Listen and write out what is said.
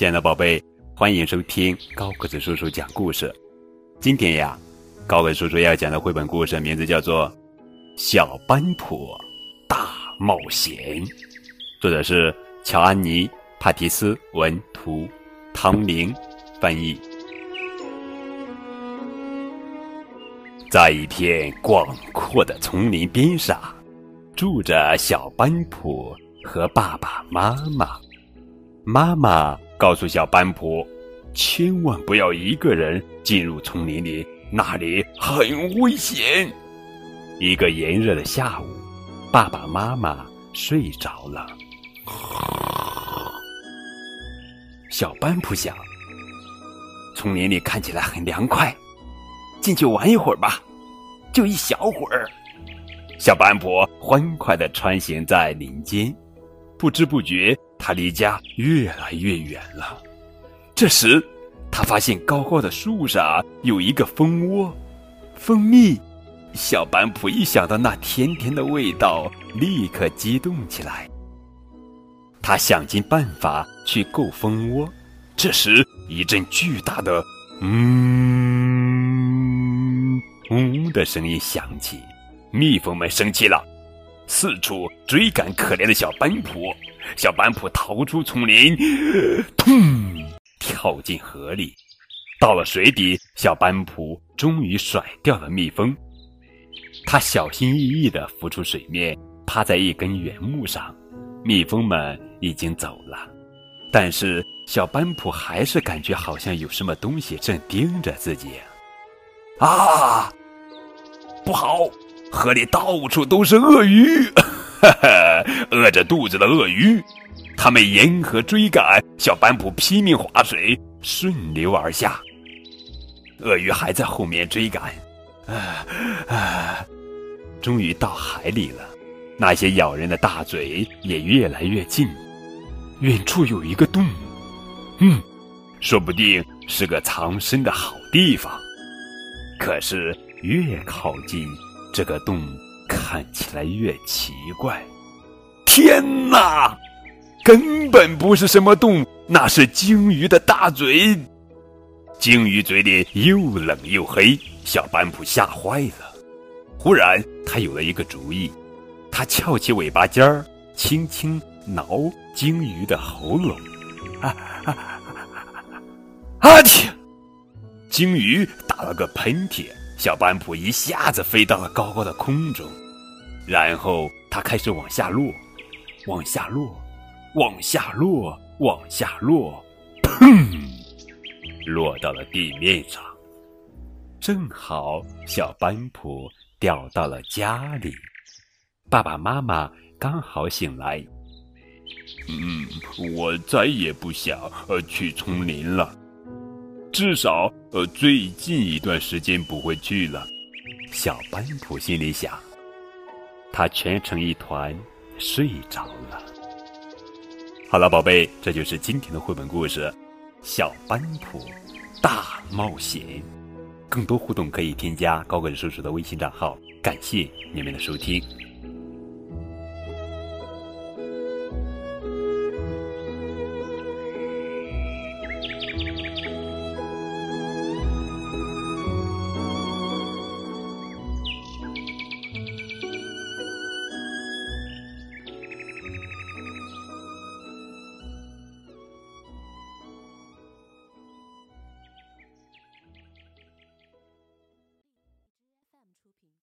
亲爱的宝贝，欢迎收听高个子叔叔讲故事。今天呀，高个子叔叔要讲的绘本故事名字叫做《小斑婆大冒险》，作者是乔安妮·帕提斯文图，唐明翻译。在一片广阔的丛林边上，住着小斑婆和爸爸妈妈。妈妈告诉小斑婆，千万不要一个人进入丛林里，那里很危险。一个炎热的下午，爸爸妈妈睡着了。小斑婆想，丛林里看起来很凉快，进去玩一会儿吧，就一小会儿。小斑婆欢快地穿行在林间，不知不觉他离家越来越远了。这时他发现高高的树上有一个蜂窝，蜂蜜。小斑婆一想到那甜甜的味道，立刻激动起来。他想尽办法去够蜂窝。这时一阵巨大的嗡的声音响起，蜜蜂们生气了，四处追赶可怜的小斑婆。小斑婆逃出丛林，跳进河里。到了水底，小斑婆终于甩掉了蜜蜂。她小心翼翼地浮出水面，趴在一根原木上。蜜蜂们已经走了，但是小斑婆还是感觉好像有什么东西正盯着自己。啊，不好！河里到处都是鳄鱼，哈哈，饿着肚子的鳄鱼。他们沿河追赶，小斑婆拼命划水，顺流而下。鳄鱼还在后面追赶，终于到海里了。那些咬人的大嘴也越来越近。远处有一个洞，说不定是个藏身的好地方。可是越靠近，这个洞看起来越奇怪。天哪，根本不是什么洞，那是鲸鱼的大嘴。鲸鱼嘴里又冷又黑，小斑婆吓坏了。忽然他有了一个主意，他翘起尾巴尖儿，轻轻挠鲸鱼的喉咙。鲸鱼打了个喷嚏，小斑婆一下子飞到了高高的空中，然后它开始往下落，往下落，往下落，往下落，砰！落到了地面上。正好小斑婆掉到了家里，爸爸妈妈刚好醒来。我再也不想去丛林了。至少最近一段时间不会去了，小斑婆心里想。他蜷成一团睡着了。好了宝贝，这就是今天的绘本故事《小斑婆大冒险》。更多互动可以添加高个子叔叔的微信账号。感谢你们的收听。